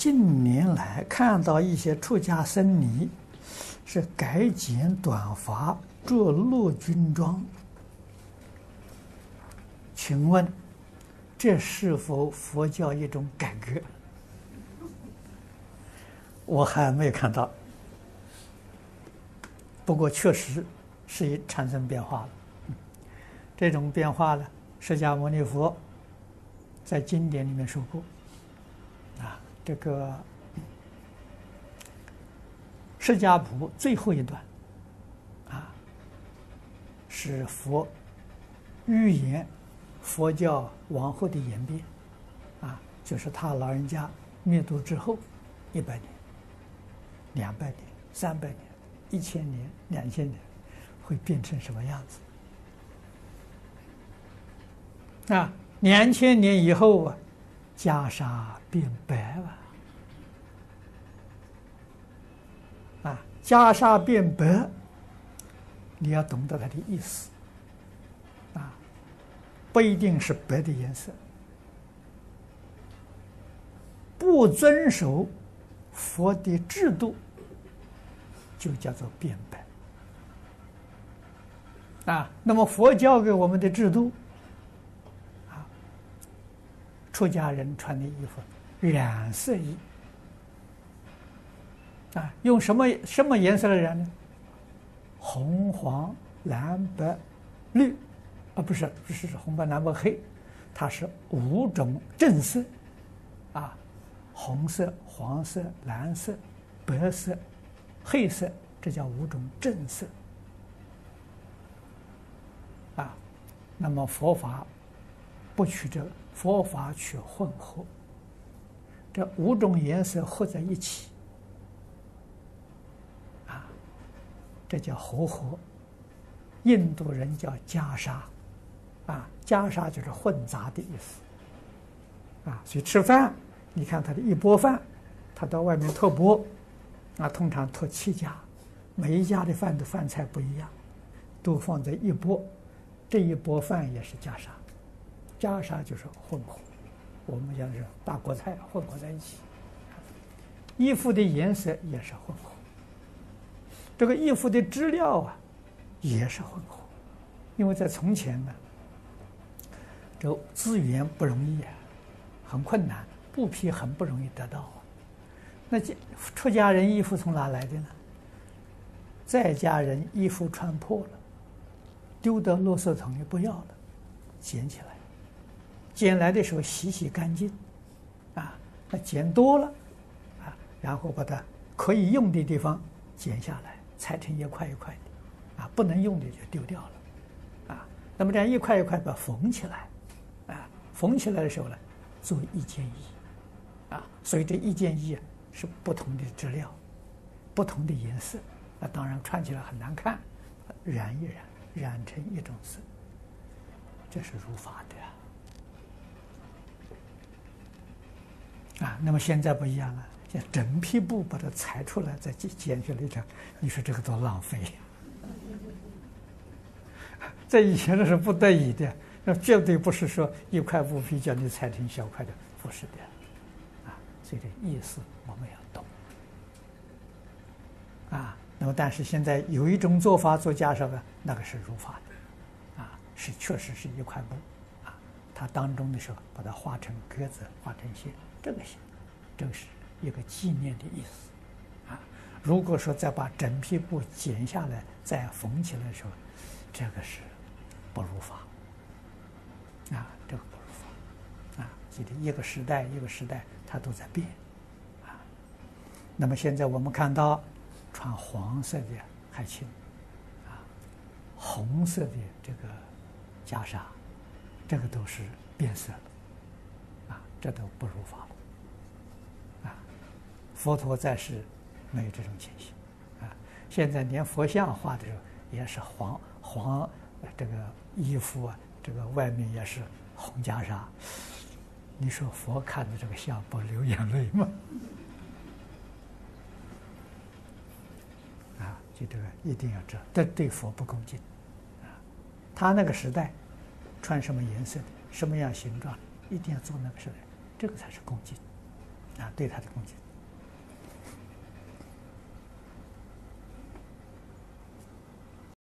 近年来看到一些出家僧尼是改剪短发，着陆军装，请问这是否佛教一种改革？我还没有看到，不过确实是产生变化了。这种变化呢，释迦牟尼佛在经典里面说过，这个释迦谱最后一段，是佛预言佛教往后的演变，就是他老人家灭度之后100年、200年、300年、1000年、2000年会变成什么样子？2000年以后啊，袈裟变白了。袈裟变白，你要懂得它的意思，不一定是白的颜色。不遵守佛的制度，就叫做变白。那么佛教给我们的制度，出家人穿的衣服染色衣。用什么颜色的染呢？红、黄、蓝、白、绿，不是红、白、蓝、白、黑，它是5种正色，红色、黄色、蓝色、白色、黑色，这叫5种正色。那么佛法不取这个，佛法取混合，这5种颜色合在一起。这叫和合，印度人叫袈裟，袈裟就是混杂的意思，所以吃饭，你看他的一钵饭，他到外面托钵，通常托7家，每一家的饭的饭菜不一样，都放在一钵，这一钵饭也是袈裟，袈裟就是混合，我们讲是大锅菜混合在一起，衣服的颜色也是混合。这个衣服的织料也是混合，因为在从前呢，这资源不容易，很困难，布匹很不容易得到。那出家人衣服从哪来的呢？在家人衣服穿破了，丢到垃圾桶里不要了，捡起来，捡来的时候洗干净，那捡多了，然后把它可以用的地方剪下来，裁成一块一块的，不能用的就丢掉了，那么这样一块一块把它缝起来，缝起来的时候呢，做一件衣，所以这一件衣是不同的织料，不同的颜色，那当然穿起来很难看，染一染，染成一种色，这是如法的，那么现在不一样了。整批布把它裁出来，再剪去了一张，你说这个多浪费呀！在以前那是不得已的，那绝对不是说一块布匹叫你裁成小块的，不是的，所以这意思我们要懂，那么但是现在有一种做法做袈裟呢，那个是如法的，是确实是一块布，它当中的时候把它画成格子，画成线，这个线，这个是一个纪念的意思，如果说再把整批布剪下来再缝起来的时候，这个是不如法，这个不如法，一个时代一个时代它都在变，那么现在我们看到穿黄色的海青，红色的这个袈裟，这个都是变色的，这都不如法了。佛陀在世没有这种情形，现在连佛像画的时候也是黄，这个衣服这个外面也是红袈裟，你说佛看着这个像不流眼泪吗？就这个一定要知道，这对佛不恭敬，他那个时代穿什么颜色的，什么样形状，一定要做那个时代，这个才是恭敬。啊，对他的恭敬。